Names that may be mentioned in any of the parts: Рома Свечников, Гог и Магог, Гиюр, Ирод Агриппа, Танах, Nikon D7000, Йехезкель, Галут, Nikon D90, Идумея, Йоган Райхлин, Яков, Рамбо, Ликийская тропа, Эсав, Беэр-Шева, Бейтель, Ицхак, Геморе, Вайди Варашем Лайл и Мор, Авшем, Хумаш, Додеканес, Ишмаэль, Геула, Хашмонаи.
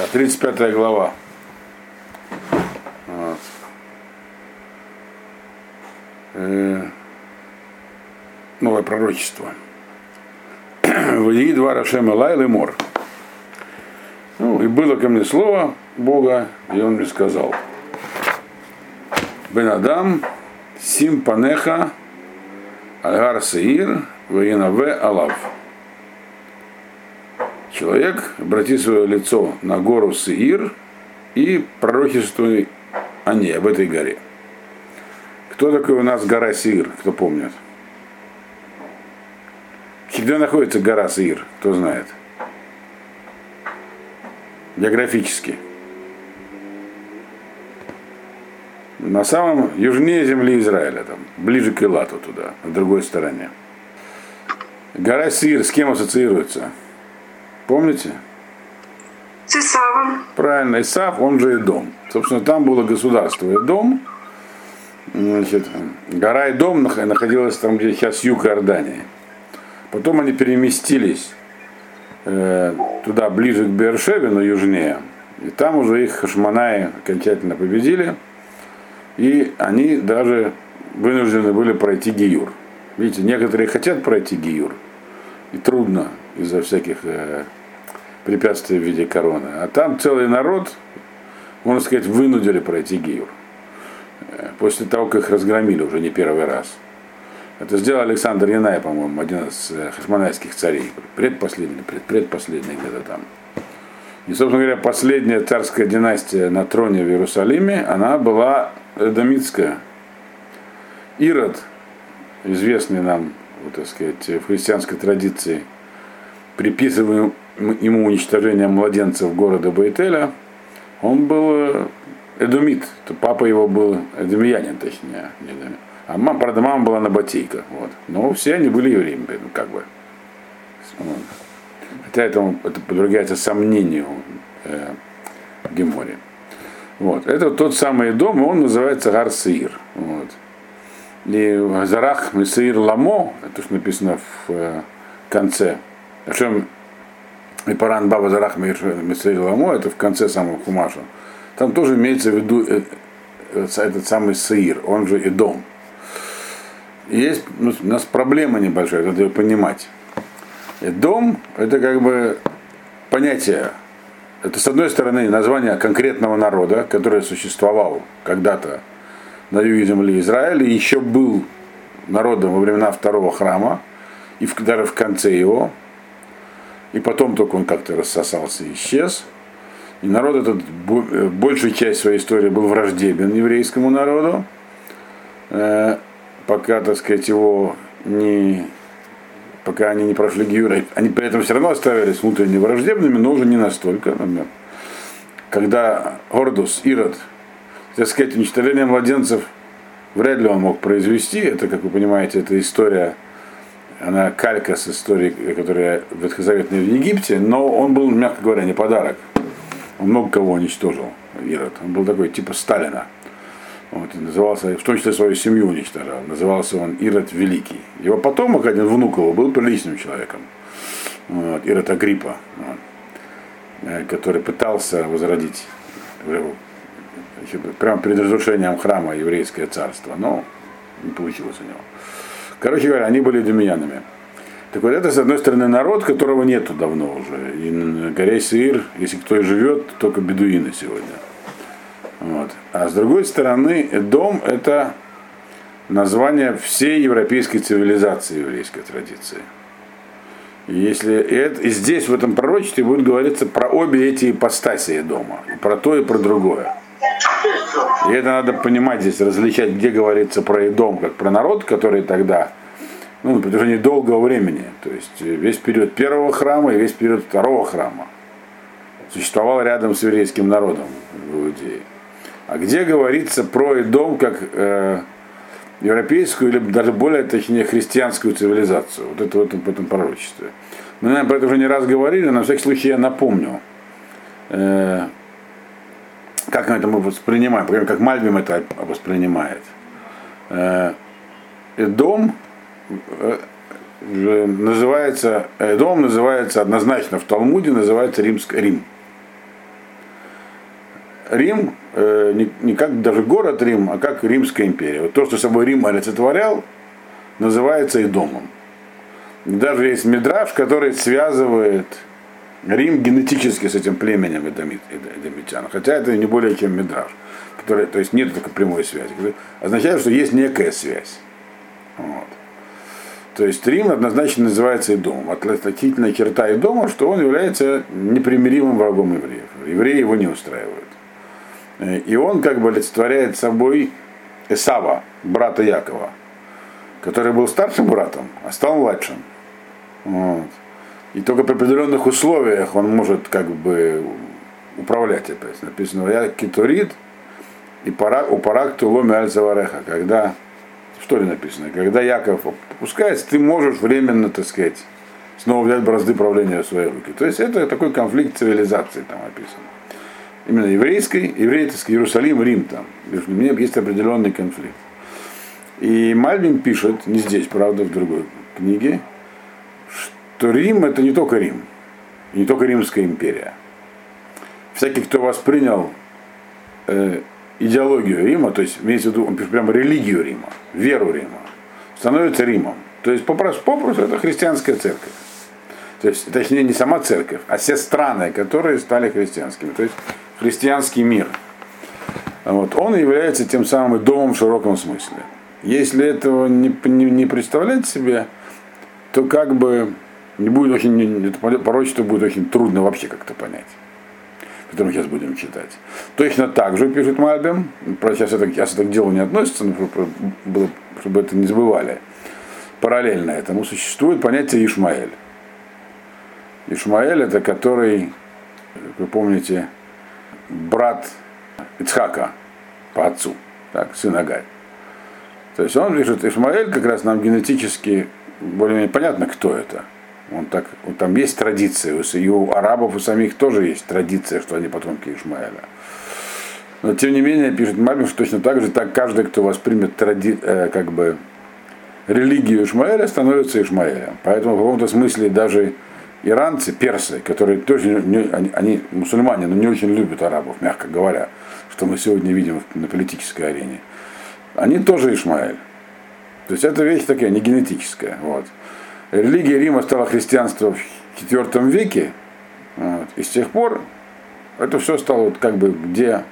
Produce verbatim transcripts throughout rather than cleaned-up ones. Да, тридцать пятая глава. Вот. Э, новое пророчество. Вайди Варашем Лайл и Мор. Ну, и было ко мне слово Бога, и он мне сказал. Бен Адам Сим Панеха Агар Сеир Веенаве Алав. Человек, обрати свое лицо на гору Сеир и пророчествуй о ней, об этой горе. Кто такой у нас гора Сеир, кто помнит? Где находится гора Сеир, кто знает? Географически. На самом южнее земли Израиля, там, ближе к Элату туда, на другой стороне. Гора Сеир с кем ассоциируется? Помните? С Эсавом. Правильно, Эсав, он же Эдом. Собственно, там было государство Эдом. Значит, гора Эдом находилась там, где сейчас юг Иордании. Потом они переместились э, туда, ближе к Беэр-Шеве, но южнее. И там уже их Хашмонаи окончательно победили. И они даже вынуждены были пройти Гиюр. Видите, некоторые хотят пройти Гиюр. И трудно из-за всяких э, препятствий в виде короны. А там целый народ, можно сказать, вынудили пройти Гиюр. После того, как их разгромили уже не первый раз. Это сделал Александр Нинай, по-моему, один из хашмонайских царей. Предпоследний, предпредпоследний где-то там. И, собственно говоря, последняя царская династия на троне в Иерусалиме, она была эдомитская. Ирод, известный нам, вот, так сказать, в христианской традиции, приписываем ему уничтожение младенцев города Бейтеля, он был эдомит, то папа его был эдомиянин, точнее, не эдомит. А мама, правда, мама была набатейка, вот. Но все они были евреями, поэтому как бы. Вот. Хотя это, это подвергается сомнению э, Геморе. Вот. Это тот самый дом, и он называется Гарсир. Вот. И Зарах-месир-ламо, это что написано в э, конце. Авшем и паран баба Зарах-месир-ламо, это в конце самого Хумаша. Там тоже имеется в виду э, э, этот самый Сеир, он же и дом. Есть ну, у нас проблема небольшая, надо ее понимать. И дом – это как бы понятие. Это, с одной стороны, название конкретного народа, который существовал когда-то на юге земли Израиля, и еще был народом во времена второго храма, и в, даже в конце его. И потом только он как-то рассосался и исчез. И народ этот, большую часть своей истории был враждебен еврейскому народу. Пока, так сказать, его не, пока они не прошли Гиюра, они при этом все равно оставались внутренне враждебными, но уже не настолько, например. Когда Гордус Ирод, так сказать, уничтожение младенцев вряд ли он мог произвести, это, как вы понимаете, эта история, она калька с историей, которая ветхозаветная в Египте, но он был, мягко говоря, не подарок. Он много кого уничтожил, Ирод. Он был такой, типа Сталина. Вот, назывался, в том числе свою семью уничтожал. Назывался он Ирод Великий. Его потомок, один внук его, был приличным человеком. Вот, Ирод Агриппа, вот, который пытался возродить прямо перед разрушением храма еврейское царство. Но не получилось у него. Короче говоря, они были идумеянами. Так вот, это, с одной стороны, народ, которого нету давно уже. И на горе Сеир, если кто и живет, то только бедуины сегодня. Вот. А с другой стороны, Эдом – это название всей европейской цивилизации, еврейской традиции. И, если, и, это, и здесь, в этом пророчестве, будет говориться про обе эти ипостаси Эдома, и про то и про другое. И это надо понимать здесь, различать, где говорится про Эдом, как про народ, который тогда, ну, на протяжении долгого времени, то есть весь период первого храма и весь период второго храма, существовал рядом с еврейским народом в Иудее. А где говорится про Эдом как э, европейскую или даже более точнее христианскую цивилизацию? Вот это вот в этом пророчестве. Мы, наверное, про это уже не раз говорили, но на всякий случай я напомню, э, как мы это воспринимаем, например, как Мальбим это воспринимает. Э, Эдом э, называется, Эдом называется однозначно в Талмуде, называется Римск, Рим. Рим, э, не как даже город Рим, а как Римская империя. Вот то, что собой Рим олицетворял, называется Идомом. Даже есть Мидраш, который связывает Рим генетически с этим племенем идомит, идомитян. Хотя это не более чем Мидраш. Который, то есть нет такой прямой связи. Означает, что есть некая связь. Вот. То есть Рим однозначно называется Идомом. Отличительная черта Идома, что он является непримиримым врагом евреев. Евреи его не устраивают. И он как бы олицетворяет собой Эсава, брата Якова, который был старшим братом, а стал младшим. Вот. И только при определенных условиях он может как бы управлять опять. Написано, я китурит и парак, у паракту ломи аль завареха. Когда, что ли написано, когда Яков опускается, ты можешь временно, так сказать, снова взять бразды правления в свои руки. То есть это такой конфликт цивилизации там описан. Именно еврейской, еврейский Иерусалим, Рим там. У меня есть определенный конфликт. И Мальбим пишет, не здесь, правда, в другой книге, что Рим это не только Рим, не только Римская империя. Всякий, кто воспринял э, идеологию Рима, то есть имеется в виду, он пишет прямо религию Рима, веру Рима, становится Римом. То есть попросту это христианская церковь. То есть, точнее, не сама церковь, а все страны, которые стали христианскими. То есть христианский мир. Вот. Он является тем самым домом в широком смысле. Если этого не, не, не представлять себе, то как бы не будет очень, это порочество будет очень трудно вообще как-то понять, которое мы сейчас будем читать. Точно так же, пишет Мальбим, сейчас это, сейчас это к делу не относится, но было, чтобы это не забывали, параллельно этому существует понятие Ишмаэль. Ишмаэль это который, вы помните, брат Ицхака по отцу, так, сын Агарь. То есть он пишет, Ишмаэль как раз нам генетически более-менее понятно, кто это. Он так, он, там есть традиция, и у арабов, у самих тоже есть традиция, что они потомки Ишмаэля. Но тем не менее, пишет Мальбим, что точно так же, так каждый, кто воспримет тради, э, как бы, религию Ишмаэля, становится Ишмаэлем. Поэтому в каком-то смысле даже иранцы, персы, которые тоже, не, они, они мусульмане, но не очень любят арабов, мягко говоря, что мы сегодня видим на политической арене, они тоже Ишмаэль. То есть это вещь такая, не генетическая. Вот. Религия Рима стала христианством в четвёртом веке, вот, и с тех пор это все стало вот как бы где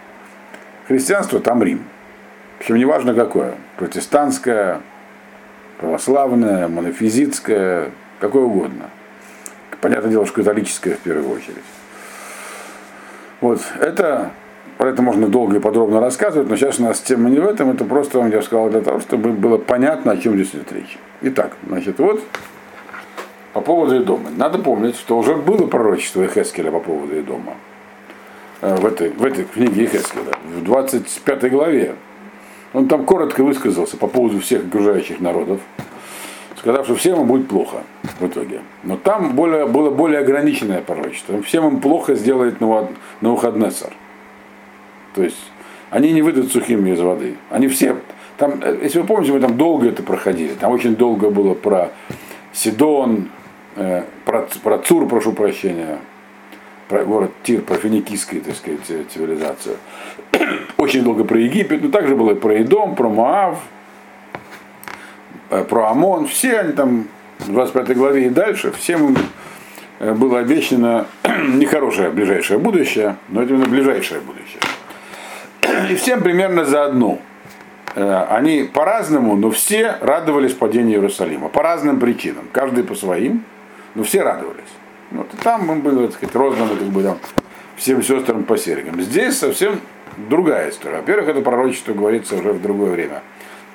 христианство, там Рим. Причем неважно какое, протестантское, православное, монофизитское, какое угодно. Понятное дело, что католическое в первую очередь. Вот, это, про это можно долго и подробно рассказывать, но сейчас у нас тема не в этом, это просто вам я сказал для того, чтобы было понятно, о чем здесь идет речь. Итак, значит, вот, по поводу Идома. Надо помнить, что уже было пророчество Йехезкеля по поводу Идома. В этой, в этой книге Йехезкеля, в двадцать пятой главе. Он там коротко высказался по поводу всех окружающих народов, сказав, что всем им будет плохо в итоге. Но там более, было более ограниченное пророчество. Всем им плохо сделает Навуходоносор. То есть они не выйдут сухими из воды. Они все, там, если вы помните, мы там долго это проходили. Там очень долго было про Сидон, э, про, про Цур, прошу прощения, про город Тир, про финикийскую, так сказать, цивилизацию. Очень долго про Египет, но также было и про Идом, про Моав, про ОМОН, все они там в двадцать пятой главе и дальше, всем им было обещано нехорошее ближайшее будущее, но это именно ближайшее будущее. И всем примерно заодно. Они по-разному, но все радовались падению Иерусалима. По разным причинам. Каждый по своим, но все радовались. Вот, и там им было, так сказать, роздано как бы, там, всем сестрам по серьгам. Здесь совсем другая история. Во-первых, это пророчество говорится уже в другое время.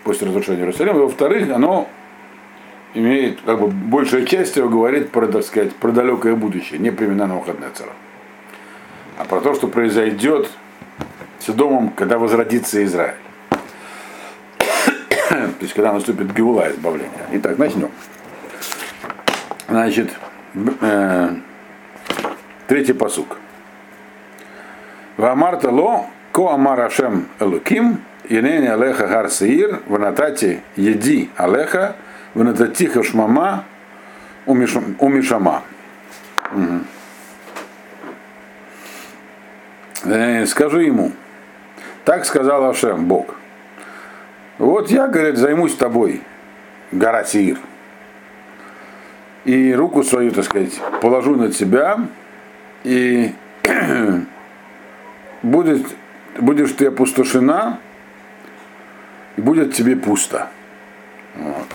После разрушения Иерусалима. Во-вторых, оно имеет, как бы, большая часть его говорит про, так сказать, про далекое будущее, не времена Навуходоносора, а про то, что произойдет с Идомом, когда возродится Израиль. То есть, когда наступит Геула, избавление. Итак, начнем. Значит, э, третий пасук. Ваамарта ло, ко амар Авшем элуким, Инени Алеха Агар Сеир Веенатати Еди Алеха Венатати Хашмама Умишама. э, скажи ему, так сказал Авшем, Бог, вот я, говорит, займусь тобой, гора Сеир, и руку свою, так сказать, положу на тебя, и будет, будешь ты опустошена, и будет тебе пусто. Вот.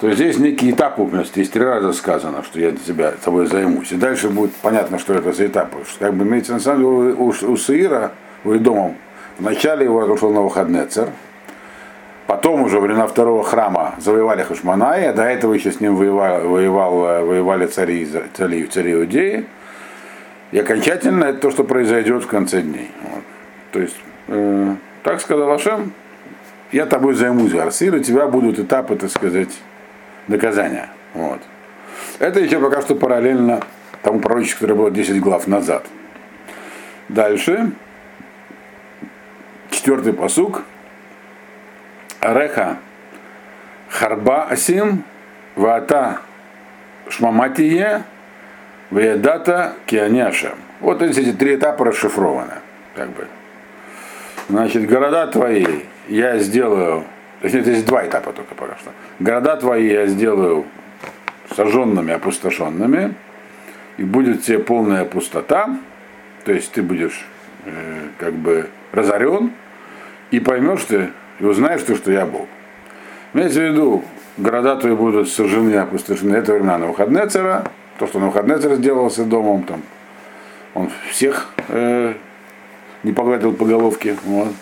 То есть здесь некий этап упомянут, здесь три раза сказано, что я тебя тобой займусь. И дальше будет понятно, что это за этапы. Как бы имеется на самом деле у, у Сеира, у Идома, вначале его разрушил Навуходоносор, потом уже во времена второго храма завоевали Хашмонаи, а до этого еще с ним воевал, воевал, воевали цари, цари, цари Иудеи. И окончательно это то, что произойдет в конце дней. Вот. То есть, э, так сказал Авшем, я тобой займусь, Гарсир, и у тебя будут этапы, так сказать, наказания. Вот. Это еще пока что параллельно тому пророчеству, которое было десять глав назад. Дальше, четвертый пасук. Ареха харба асим ваата шмаматие ваядата кианяша. Вот эти три этапа расшифрованы. Как бы. Значит, города твои я сделаю... Точнее, здесь два этапа только пока что. Города твои я сделаю сожженными, опустошенными. И будет тебе полная пустота. То есть ты будешь э, как бы разорен. И поймешь ты, и узнаешь ты, что я Бог. Имеется в виду, города твои будут сожжены, опустошены. Это времена Навуходоносора. То, что Навуходоносор сделал с Идомом, там, он всех э, не погладил по головке. Вот.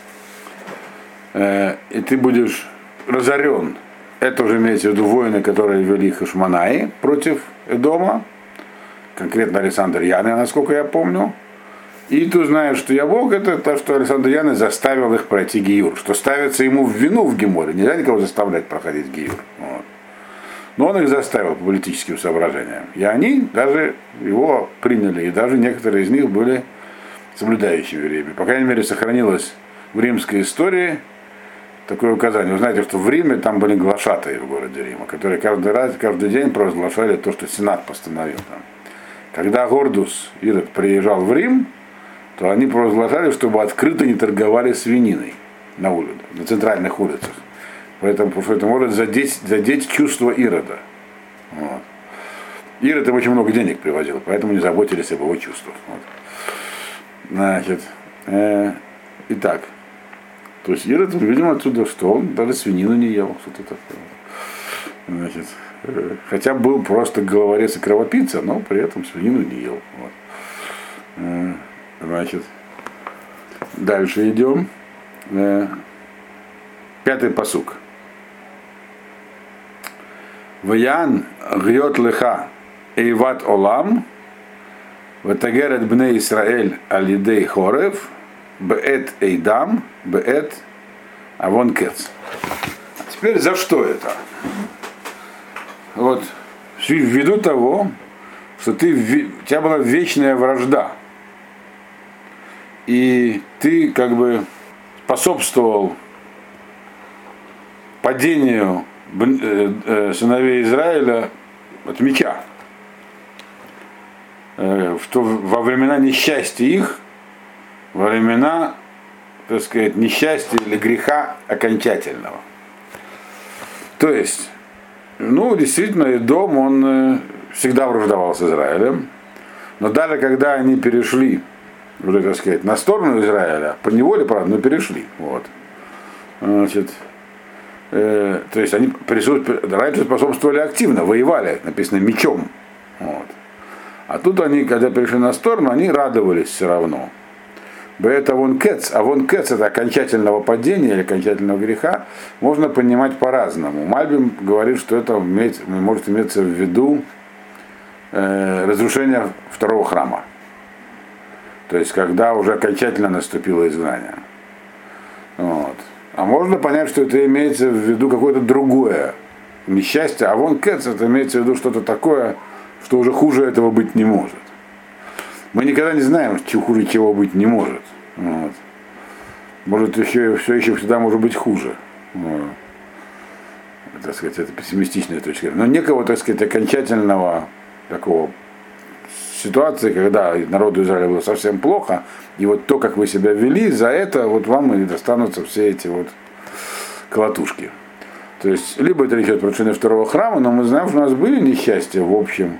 Э, и ты будешь разорен. Это уже имеется в виду воины, которые вели Хашмонаи против Идома. Конкретно Александр Яны, насколько я помню. И ты узнаешь, что я Бог, это то, что Александр Яны заставил их пройти Гиюр. Что ставится ему в вину в Геморе. Нельзя никого заставлять проходить Гиюр. Вот. Но он их заставил по политическим соображениям. И они даже его приняли. И даже некоторые из них были соблюдающими время. По крайней мере, сохранилось в римской истории такое указание. Вы знаете, что в Риме там были глашатаи в городе Рима, которые каждый раз, каждый день провозглашали то, что Сенат постановил. Там. Когда Гордус Ирод приезжал в Рим, то они провозглашали, чтобы открыто не торговали свининой на улице, на центральных улицах. Поэтому, потому что это может задеть, задеть чувство Ирода. Вот. Ирод им очень много денег привозил, поэтому не заботились об его чувствах. Вот. Значит, э, итак, то есть Ирод, видимо, отсюда, что он даже свинину не ел, что-то такое. Значит, э, хотя был просто головорез и кровопийца, но при этом свинину не ел. Вот. Э, значит, дальше идем. Э, пятый пасук. Ваян гьот леха эйват олам. Ватагерет бне Исраэль алидей хорев, беэт эйдам, беэт авон кец. Теперь за что это? Вот, ввиду того, что ты, у тебя была вечная вражда, и ты как бы способствовал падению сыновей Израиля от меча. Что во времена несчастья их, во времена, так сказать, несчастья или греха окончательного. То есть, ну, действительно, Идом, он всегда враждовал с Израилем, но даже когда они перешли, уже, так сказать, на сторону Израиля, по неволе, правда, но перешли, вот, значит, э, то есть они присутствовали, раньше способствовали активно, воевали, написано, мечом, вот. А тут они, когда перешли на сторону, они радовались все равно. Это вон кец. А вон кец это окончательного падения или окончательного греха можно понимать по-разному. Мальбим говорит, что это иметь, может иметься в виду э, разрушение второго храма. То есть, когда уже окончательно наступило изгнание. Вот. А можно понять, что это имеется в виду какое-то другое несчастье. А вон кец это имеется в виду что-то такое, что уже хуже этого быть не может. Мы никогда не знаем, что хуже чего быть не может. Вот. Может, еще, все еще всегда может быть хуже. Вот. Так сказать, это пессимистичная точка. Но некого, так сказать, окончательного такого ситуации, когда народу Израиля было совсем плохо, и вот то, как вы себя вели, за это вот вам и достанутся все эти вот колотушки. То есть, либо это речь о причине второго храма, но мы знаем, что у нас были несчастья, в общем,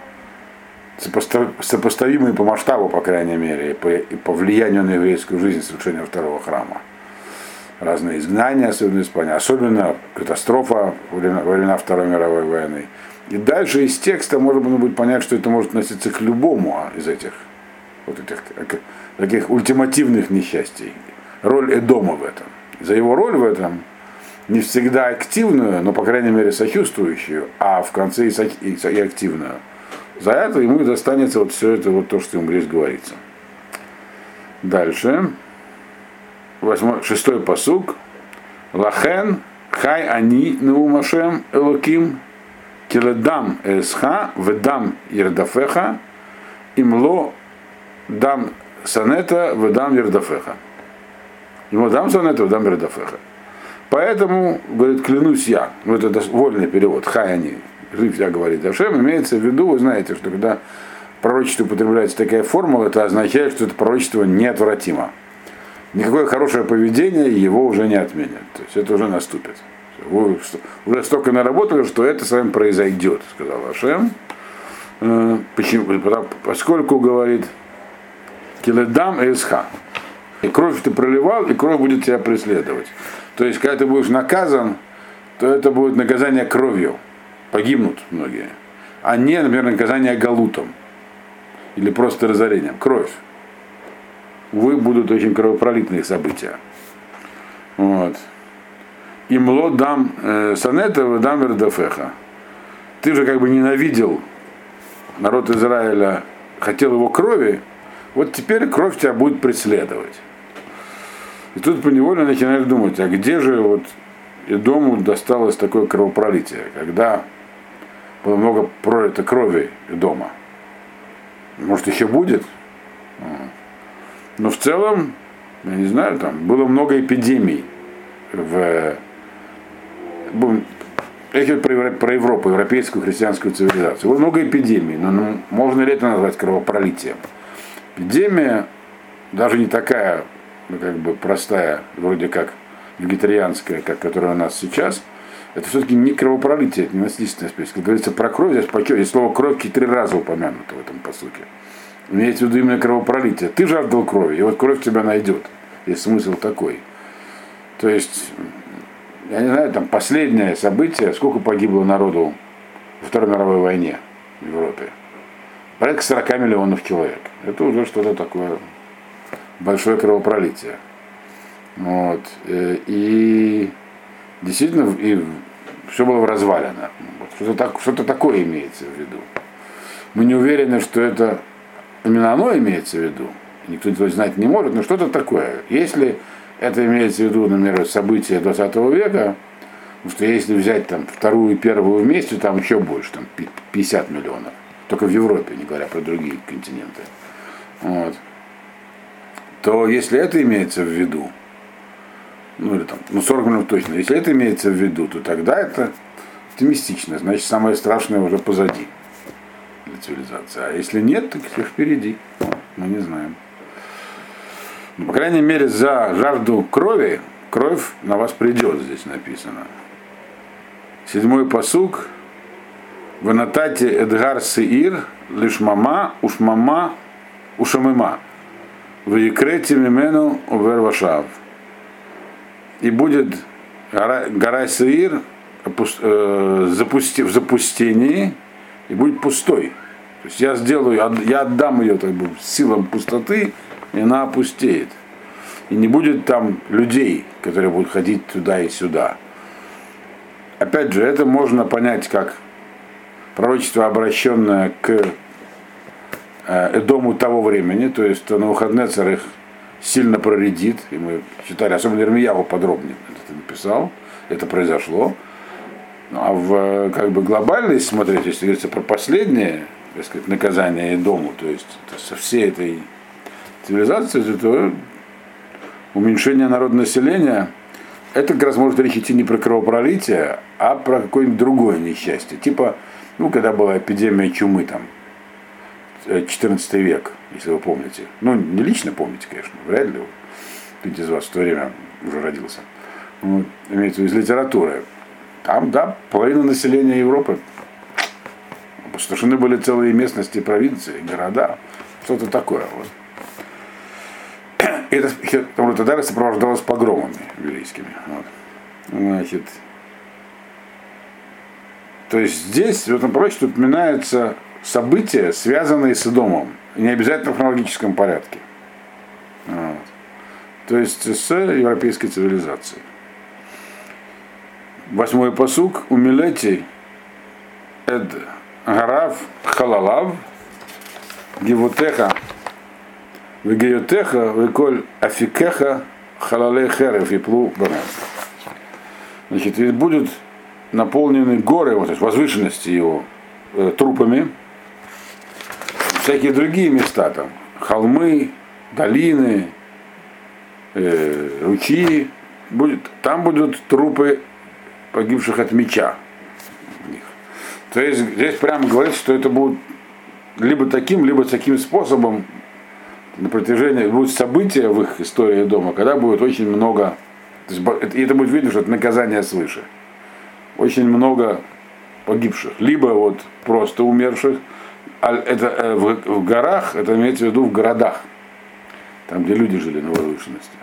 сопоставимые по масштабу, по крайней мере, и по, и по влиянию на еврейскую жизнь совершения второго храма. Разные изгнания, особенно Испания, особенно катастрофа во время, во время Второй мировой войны. И дальше из текста можно будет понять, что это может относиться к любому из этих, вот этих таких ультимативных несчастий. Роль Эдома в этом. За его роль в этом не всегда активную, но, по крайней мере, сочувствующую, а в конце и, со- и, со- и активную. За это ему достанется вот все это, вот то, что ему здесь говорится. Дальше. Восьмой, шестой пасук. Лахен, хай ани неумашем элоким, келедам эсха, ведам ердафеха, имло дам санета, ведам ердафеха. Имло дам санета, ведам ердафеха. Поэтому, говорит, клянусь я, вот это вольный перевод, хай они, жив я, говорит Авшем, имеется в виду, вы знаете, что когда пророчество употребляется такая формула, это означает, что это пророчество неотвратимо. Никакое хорошее поведение его уже не отменят, то есть это уже наступит. Вы уже столько наработали, что это с вами произойдет, сказал Авшем. Почему? Поскольку, говорит, келедам эсха, и кровь ты проливал, и кровь будет тебя преследовать. То есть, когда ты будешь наказан, то это будет наказание кровью. Погибнут многие. А не, например, наказание галутом. Или просто разорением. Кровь. Увы, будут очень кровопролитные события. Вот. Имло дам э, санетова дам вердафеха. Ты же как бы ненавидел народ Израиля, хотел его крови. Вот теперь кровь тебя будет преследовать. И тут поневоле начинаешь думать, а где же вот Эдому досталось такое кровопролитие, когда было много пролито крови Эдома. Может, еще будет? Но в целом, я не знаю, там было много эпидемий в... Я говорю про, Евро... про Европу, европейскую христианскую цивилизацию. Было много эпидемий, но ну, можно ли это назвать кровопролитием? Эпидемия даже не такая... Ну, как бы простая, вроде как вегетарианская, как, которая у нас сейчас, это все-таки не кровопролитие, это не насильственная смерть. Как говорится про кровь, здесь подчеркивается, слово «кровь» три раза упомянуто в этом посуке. Имеется в виду именно кровопролитие. Ты жаждал крови, и вот кровь тебя найдет. Есть смысл такой. То есть, я не знаю, там последнее событие, сколько погибло народу во Второй мировой войне в Европе. Порядка сорок миллионов человек. Это уже что-то такое... большое кровопролитие. Вот. И действительно и все было развалено. Что-то, так, что-то такое имеется в виду. Мы не уверены, что это именно оно имеется в виду. Никто этого знать не может, но что-то такое. Если это имеется в виду, например, события двадцатого века, потому что если взять там вторую и первую вместе, там еще больше, там пятьдесят миллионов. Только в Европе, не говоря про другие континенты. Вот. То если это имеется в виду, ну или там, ну сорок минут точно, если это имеется в виду, то тогда это оптимистично, значит самое страшное уже позади для цивилизации. А если нет, так все впереди, мы не знаем. Но, по крайней мере, за жажду крови, кровь на вас придет, здесь написано. Седьмой пасук. Ванатати эдгар сеир лишмама ушмама ушамыма. Ваикрети мимену увер вашав. И будет гора, гора Сеир э, запусти, в запустении и будет пустой. То есть я сделаю, я отдам ее так бы, силам пустоты, и она опустеет. И не будет там людей, которые будут ходить туда и сюда. Опять же, это можно понять как пророчество, обращенное к Эдому того времени, то есть Навуходоносор их сильно проредит, и мы читали, особенно Ирмияву подробнее это написал, это произошло. Ну, а в как бы глобальной смотреть, если говорится про последнее, так сказать, наказание Эдому, то есть со всей этой цивилизацией, то уменьшение народонаселения, это как раз может речь идти не про кровопролитие, а про какое-нибудь другое несчастье, типа, ну, когда была эпидемия чумы там. четырнадцатый век, если вы помните. Ну, не лично помните, конечно, вряд ли. Кто-нибудь из вас в то время уже родился. Ну, имеется в виду из литературы. Там, да, половина населения Европы. Опустошены были целые местности, провинции, города. Что-то такое. Вот. И это тогда сопровождалось погромами еврейскими. Вот. Значит, то есть здесь в этом прочестве упоминаются события, связанные с Эдомом, не обязательно в хронологическом порядке. Вот. То есть с европейской цивилизацией. Восьмой пасук. Умилети эд гарав халалав гивотеха вегеотеха веколь афикеха халалей херев и плу бэнэ. Значит, ведь будут наполнены горы, вот, то есть возвышенности его, э, трупами, всякие другие места там, холмы, долины, э, ручьи, будет, там будут трупы погибших от меча. То есть здесь прямо говорится, что это будет либо таким, либо таким способом на протяжении, будут события в их истории дома, когда будет очень много, то есть, и это будет видно, что это наказание свыше. Очень много погибших, либо вот просто умерших. Это в горах, это имеется в виду в городах, там, где люди жили на возвышенности.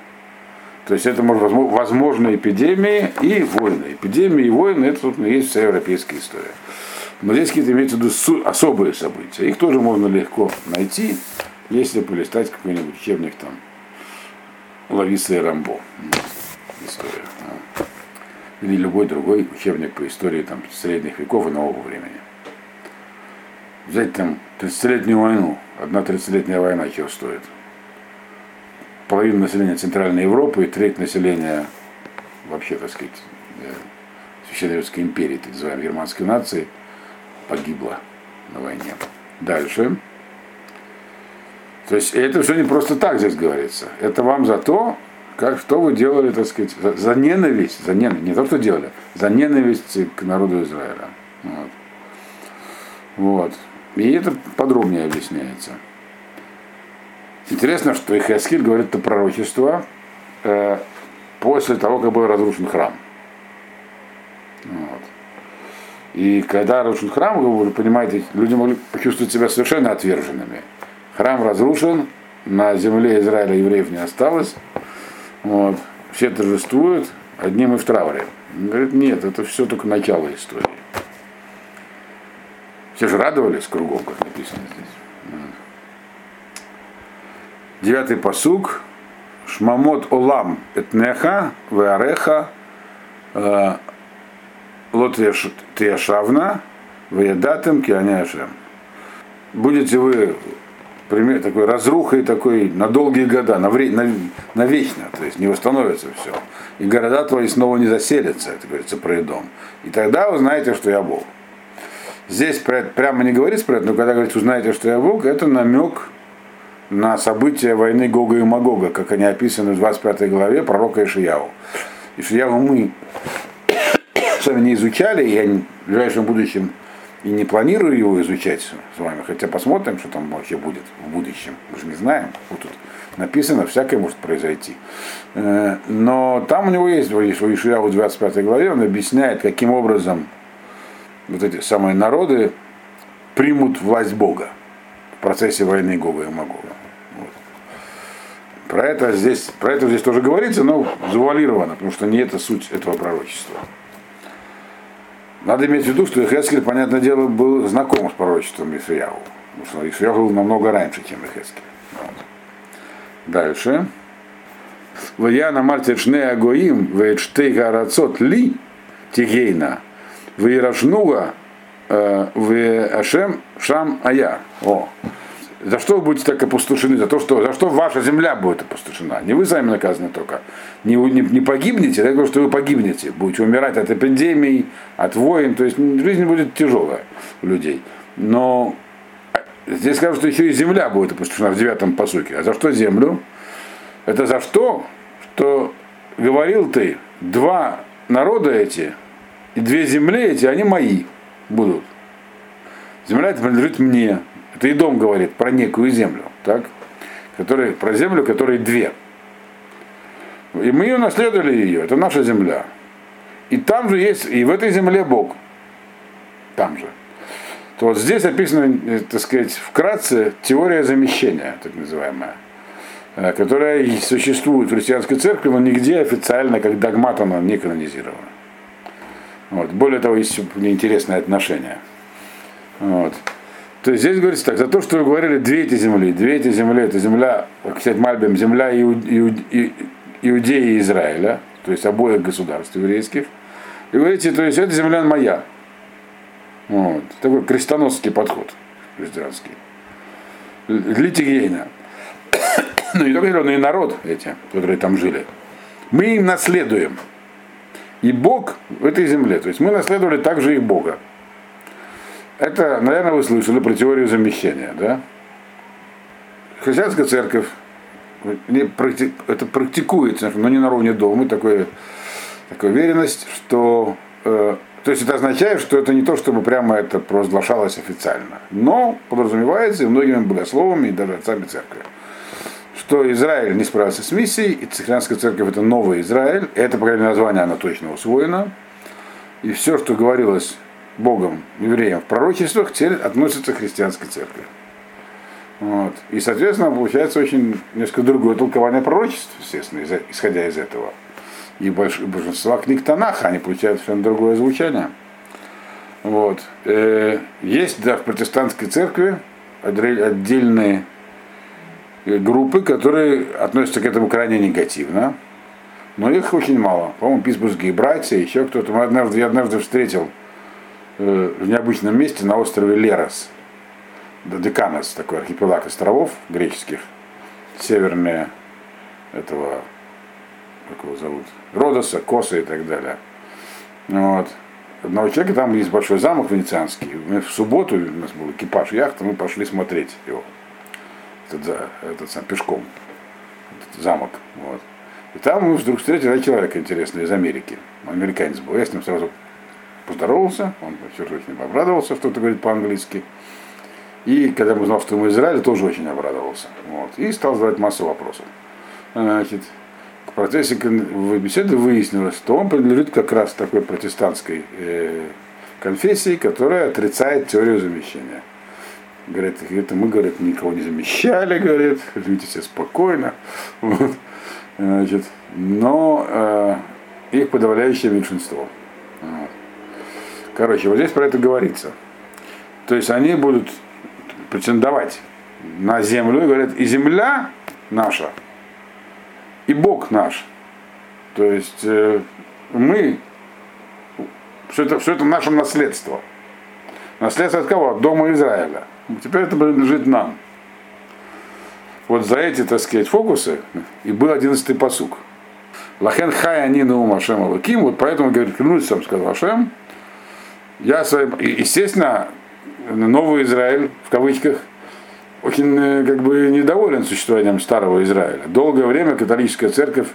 То есть это возможны эпидемии и войны. Эпидемии и войны, это, собственно, есть вся европейская история. Но здесь какие-то имеются в виду особые события. Их тоже можно легко найти, если полистать какой-нибудь учебник там Лависа и Рамбо. История. Или любой другой учебник по истории там, средних веков и нового времени. Взять там тридцатилетнюю войну, одна тридцатилетняя война чего стоит? Половина населения Центральной Европы и треть населения вообще, так сказать, Священной империи, так называемой германской нации, погибло на войне. Дальше. То есть это все не просто так здесь говорится. Это вам за то, как, что вы делали, так сказать, за, за ненависть, за ненависть, не то, что делали, за ненависть к народу Израиля. Вот. Вот. И это подробнее объясняется. Интересно, что Йехезкель говорит это пророчество э, после того, как был разрушен храм. Вот. И когда разрушен храм, вы уже понимаете, люди могли почувствовать себя совершенно отверженными. Храм разрушен, на земле Израиля евреев не осталось. Вот. Все торжествуют, одни мы в трауре. Он говорит, нет, это все только начало истории. Все же радовались кругом, как написано здесь. Девятый пасук. Шмамот олам этнеха веареха лотвешавна веядатым кианяшем. Будете вы пример такой разрухой, такой на долгие года, на, вре, на, на вечно, то есть не восстановится все. И города твои снова не заселятся, это говорится про Эдом. И тогда узнаете, что я Бог. Здесь про, прямо не говорится про это, но когда говорится, узнаете, что я Бог, это намек на события войны Гога и Магога, как они описаны в двадцать пятой главе пророка Йешаяу. Йешаяу мы с вами не изучали, я в ближайшем будущем и не планирую его изучать с вами, хотя посмотрим, что там вообще будет в будущем. Мы же не знаем, вот тут написано, всякое может произойти. Но там у него есть, у Йешаяу в двадцать пятой главе, он объясняет, каким образом вот эти самые народы примут власть Бога в процессе войны Гога и Магога. Вот. Про это здесь, про это здесь тоже говорится, но завуалировано, потому что не это суть этого пророчества. Надо иметь в виду, что Йехезкель, понятное дело, был знаком с пророчеством Йешаяу. Потому что Йешаяу был намного раньше, чем Йехезкель. Вот. Дальше. Ваяна мартешне агоим, вэчтэй гарацот ли тигейна, вэйрашнуга, вэашем шам ая. О. За что вы будете так опустошены? За то, что, за что ваша земля будет опустошена. Не вы сами наказаны только. Не, не, не погибнете, так что вы погибнете. Будете умирать от эпидемий, от войн. То есть жизнь будет тяжелая у людей. Но здесь скажут, что еще и земля будет опустошена в девятом пасуке. А за что землю? Это за что, что говорил ты, два народа эти и две земли эти, они мои будут. Земля это принадлежит мне. Это Идом говорит про некую землю, так? Который, про землю, которой две. И мы ее наследовали ее, это наша земля. И там же есть, и в этой земле Бог. Там же. То вот здесь описано, так сказать, вкратце теория замещения, так называемая, которая существует в христианской церкви, но нигде официально, как догмат, она не канонизирована. Вот. Более того, есть интересное отношение. Вот. То есть здесь говорится так, за то, что вы говорили, две эти земли, две эти земли, это земля, как сказать, Мальбим, земля Иуд, Иуд, Иуд, Иудеи и Израиля, то есть обоих государств еврейских, и говорите, то есть эта земля моя. Вот. Такой крестоносский подход христианский. Литигейно. Ну не только Израиль, но и народ эти, которые там жили. Мы им наследуем. И Бог в этой земле. То есть мы наследовали также и Бога. Это, наверное, вы слышали про теорию замещения, да? Христианская церковь практи... это практикуется, но не на уровне дома, такое, такая уверенность, что э, то есть это означает, что это не то, чтобы прямо это провозглашалось официально, но подразумевается и многими богословами, и даже отцами церкви, что Израиль не справился с миссией, и христианская церковь это новый Израиль, и это, по крайней мере, название оно точно усвоено, и все, что говорилось Богом, евреям в пророчествах, теперь относится к христианской церкви. Вот. И, соответственно, получается очень несколько другое толкование пророчеств, естественно, исходя из этого. И большинство книг Танаха, они получают совершенно другое звучание. Вот. Есть, да, в протестантской церкви отдельные группы, которые относятся к этому крайне негативно, но их очень мало. По-моему, питтсбургские братья, еще кто-то. Я однажды, однажды встретил в необычном месте на острове Лерос, Додеканес, такой архипелаг островов греческих, северные этого, как его зовут, Родоса, Коса и так далее. Вот. Одного человека, там есть большой замок венецианский, в субботу у нас был экипаж яхты, мы пошли смотреть его, этот, этот сам, пешком, этот замок. Вот. И там мы вдруг встретили человека интересного из Америки, американец был, я с ним сразу поздоровался, он все же очень обрадовался, что-то говорит по-английски. И когда мы узнал, что мы Израиль, тоже очень обрадовался. Вот. И стал задавать массу вопросов. Значит, в процессе беседы выяснилось, что он принадлежит как раз такой протестантской конфессии, которая отрицает теорию замещения. Говорит, это мы, говорит, никого не замещали, говорит, живите все спокойно. Вот. Значит, но э, их подавляющее меньшинство. Вот. Короче, вот здесь про это говорится. То есть они будут претендовать на землю и говорят, и земля наша, и Бог наш. То есть э, мы, все это, все это наше наследство. Наследство от кого? От дома Израиля. Теперь это принадлежит нам. Вот за эти, так сказать, фокусы и был одиннадцатый пасук. Лахен хай они наум Ашем Алаким. Вот поэтому, говорит, клянусь, сам сказал Ашем. Я своим, естественно, новый Израиль, в кавычках, очень как бы недоволен существованием старого Израиля. Долгое время католическая церковь,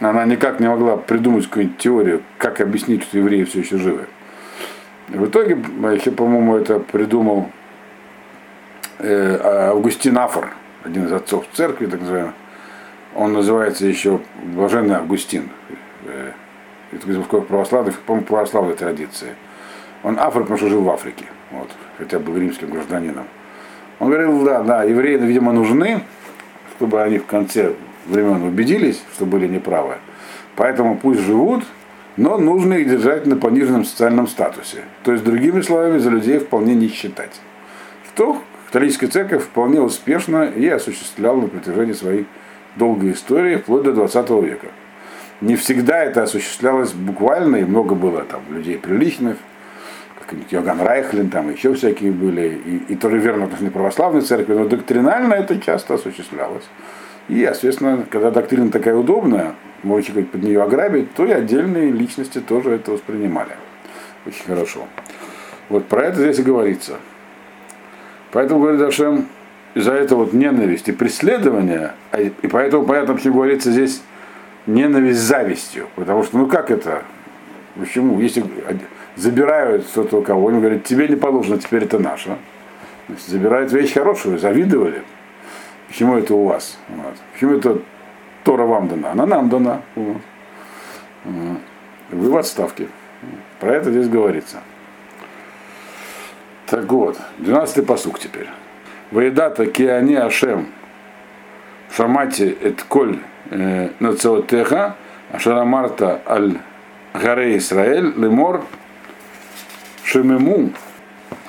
она никак не могла придумать какую-нибудь теорию, как объяснить, что евреи все еще живы. В итоге, еще, по-моему, это придумал Августин Афор, один из отцов церкви, так называемый. Он называется еще Блаженный Августин. Это из православных, по-моему, православной традиции. Он афро, потому что жил в Африке, вот, хотя был римским гражданином. Он говорил, да, да, евреи, видимо, нужны, чтобы они в конце времен убедились, что были неправы. Поэтому пусть живут, но нужно их держать на пониженном социальном статусе. То есть, другими словами, за людей вполне не считать. Что католическая церковь вполне успешно и осуществляла на протяжении своей долгой истории, вплоть до двадцатого века. Не всегда это осуществлялось буквально, и много было там людей приличных, Йоган Райхлин, там еще всякие были, и, и тоже верно, потому что не православной церкви, но доктринально это часто осуществлялось. И, естественно, когда доктрина такая удобная, можно как-то под нее ограбить, то и отдельные личности тоже это воспринимали. Очень хорошо. Вот про это здесь и говорится. Поэтому, говорит Ашем, из-за этого вот ненависть и преследование, и поэтому, понятно, почему говорится здесь ненависть с завистью, потому что, ну как это, почему, если забирают что-то у кого-нибудь, говорят, тебе не положено, теперь это наше. То есть забирают вещь хорошую, завидовали. Почему это у вас? Вот. Почему это Тора вам дана? Она нам дана. Вот. Вы в отставке. Про это здесь говорится. Так вот, двенадцатый пасук теперь. Ваидата киани ашем шамати эт коль нацеотеха ашарамарта аль гаре Исраэль лимор шемему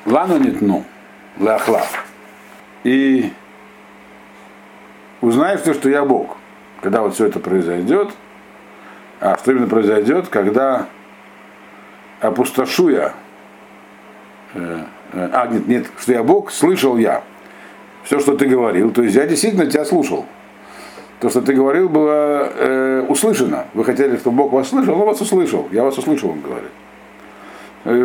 лану нитну лахла. И узнаешь ты, что я Бог, когда вот все это произойдет. А что именно произойдет, когда опустошу я, э, э, а нет, нет, что я Бог, слышал я все, что ты говорил, то есть я действительно тебя слушал. То, что ты говорил, было э, услышано. Вы хотели, чтобы Бог вас слышал, он вас услышал. Я вас услышал, он говорит.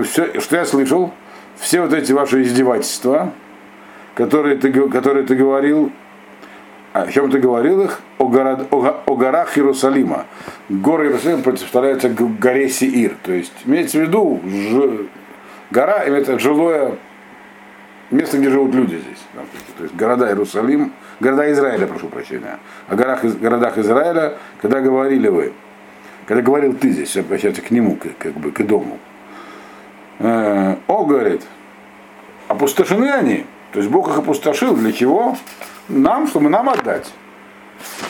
И все, что я слышал, все вот эти ваши издевательства, которые ты, которые ты говорил, о чем ты говорил их, о, город, о, о горах Иерусалима. Горы Иерусалима противоставляются горе Сеир. То есть имеется в виду, ж, гора это жилое место, где живут люди здесь. То есть города Иерусалим, города Израиля, прошу прощения. О горах, городах Израиля, когда говорили вы, когда говорил ты здесь, обращаться к нему, как, как бы, к дому. Э, о, говорит, опустошены они. То есть Бог их опустошил. Для чего? Нам, чтобы нам отдать.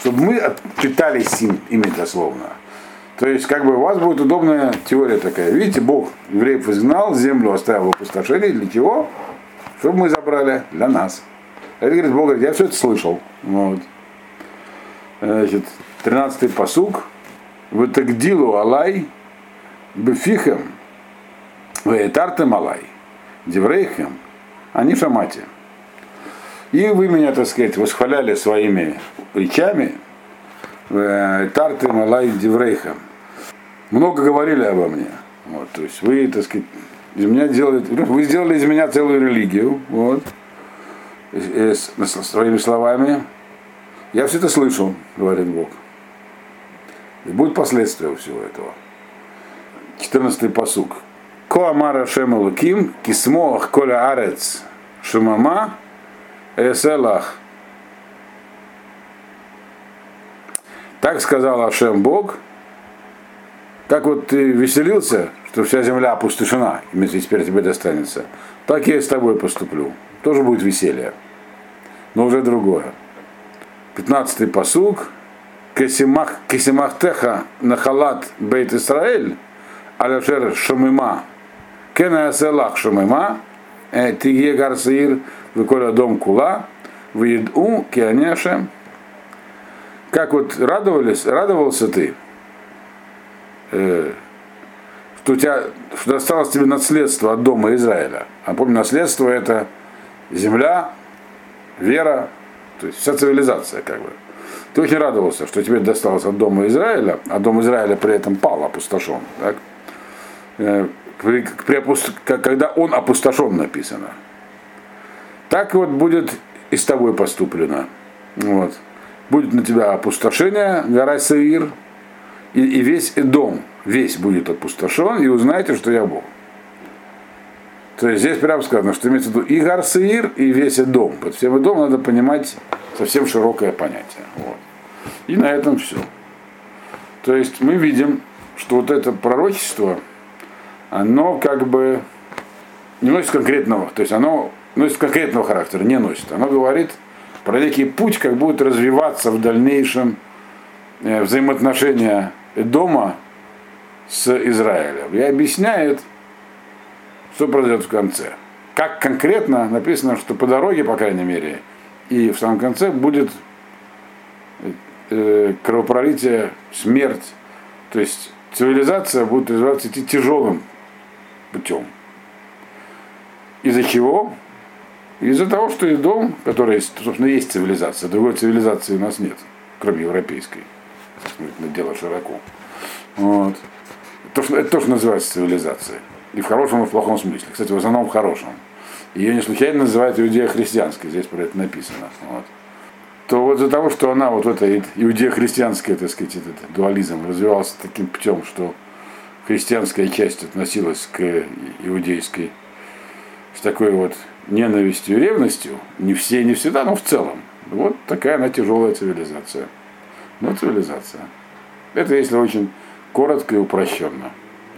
Чтобы мы отчитались им, ими дословно. То есть, как бы у вас будет удобная теория такая. Видите, Бог евреев изгнал, землю оставил в опустошении. Для чего? Чтобы мы забрали. Для нас. Это говорит, Бог говорит, я все это слышал. Вот. Значит, тринадцатый пасук. Ватагдилу алай бифихем ваэтартем алай деврейхем они шамати. И вы меня, так сказать, восхваляли своими речами, тарты малай деврейхам. Много говорили обо мне. Вот, то есть вы, так сказать, из меня делали, вы сделали из меня целую религию, вот, и, и, своими словами. Я все это слышал, говорит Бог. И будут последствия у всего этого. четырнадцатый пасук. Коамара шемалуким, кисмоах коля арец шумама. Эселах. Так сказал Авшем Бог. Так вот ты веселился, что вся земля опустошена, и теперь тебе достанется. Так я и с тобой поступлю. Тоже будет веселье. Но уже другое. пятнадцатый пасук. Кесимах Теха Нахалат Бейт Исраэль Аляшер Шамима. Кена Эселах Шамима. Тиге Гарсир. Выколя дом кула, выеду, кианяше. Как вот радовались, радовался ты, э, что у тебя что осталось тебе наследство от дома Израиля. А помню, наследство это земля, вера, то есть вся цивилизация, как бы. Ты очень радовался, что тебе досталось от дома Израиля, а дом Израиля при этом пал, опустошен. Так? Э, при, при опуст... Когда он опустошен, написано. Так вот будет и с тобой поступлено. Вот. Будет на тебя опустошение, гора Сеир, и, и весь дом, весь будет опустошен, и узнаете, что я Бог. То есть здесь прямо сказано, что имеется в виду и гора Сеир, и весь дом. Под всем дом надо понимать совсем широкое понятие. Вот. И на этом все. То есть мы видим, что вот это пророчество, оно как бы не носит конкретного, то есть оно носит конкретного характера, не носит. Оно говорит про некий путь, как будет развиваться в дальнейшем взаимоотношения дома с Израилем. И объясняет, что произойдет в конце. Как конкретно написано, что по дороге, по крайней мере, и в самом конце будет кровопролитие, смерть. То есть цивилизация будет развиваться идти тяжелым путем. Из-за чего? Из-за того, что и дом, который, собственно, есть цивилизация, другой цивилизации у нас нет, кроме европейской. Дело широко. Вот. То, что, это то, что называется цивилизацией. И в хорошем, и в плохом смысле. Кстати, в основном в хорошем. Ее не случайно называют иудея-христианской, здесь про это написано. Вот. То вот из-за того, что она, вот эта иудея-христианская, так сказать, этот дуализм развивался таким путем, что христианская часть относилась к иудейской, с такой вот ненавистью и ревностью, не все, не всегда, но в целом. Вот такая она тяжелая цивилизация. Но цивилизация. Это если очень коротко и упрощенно.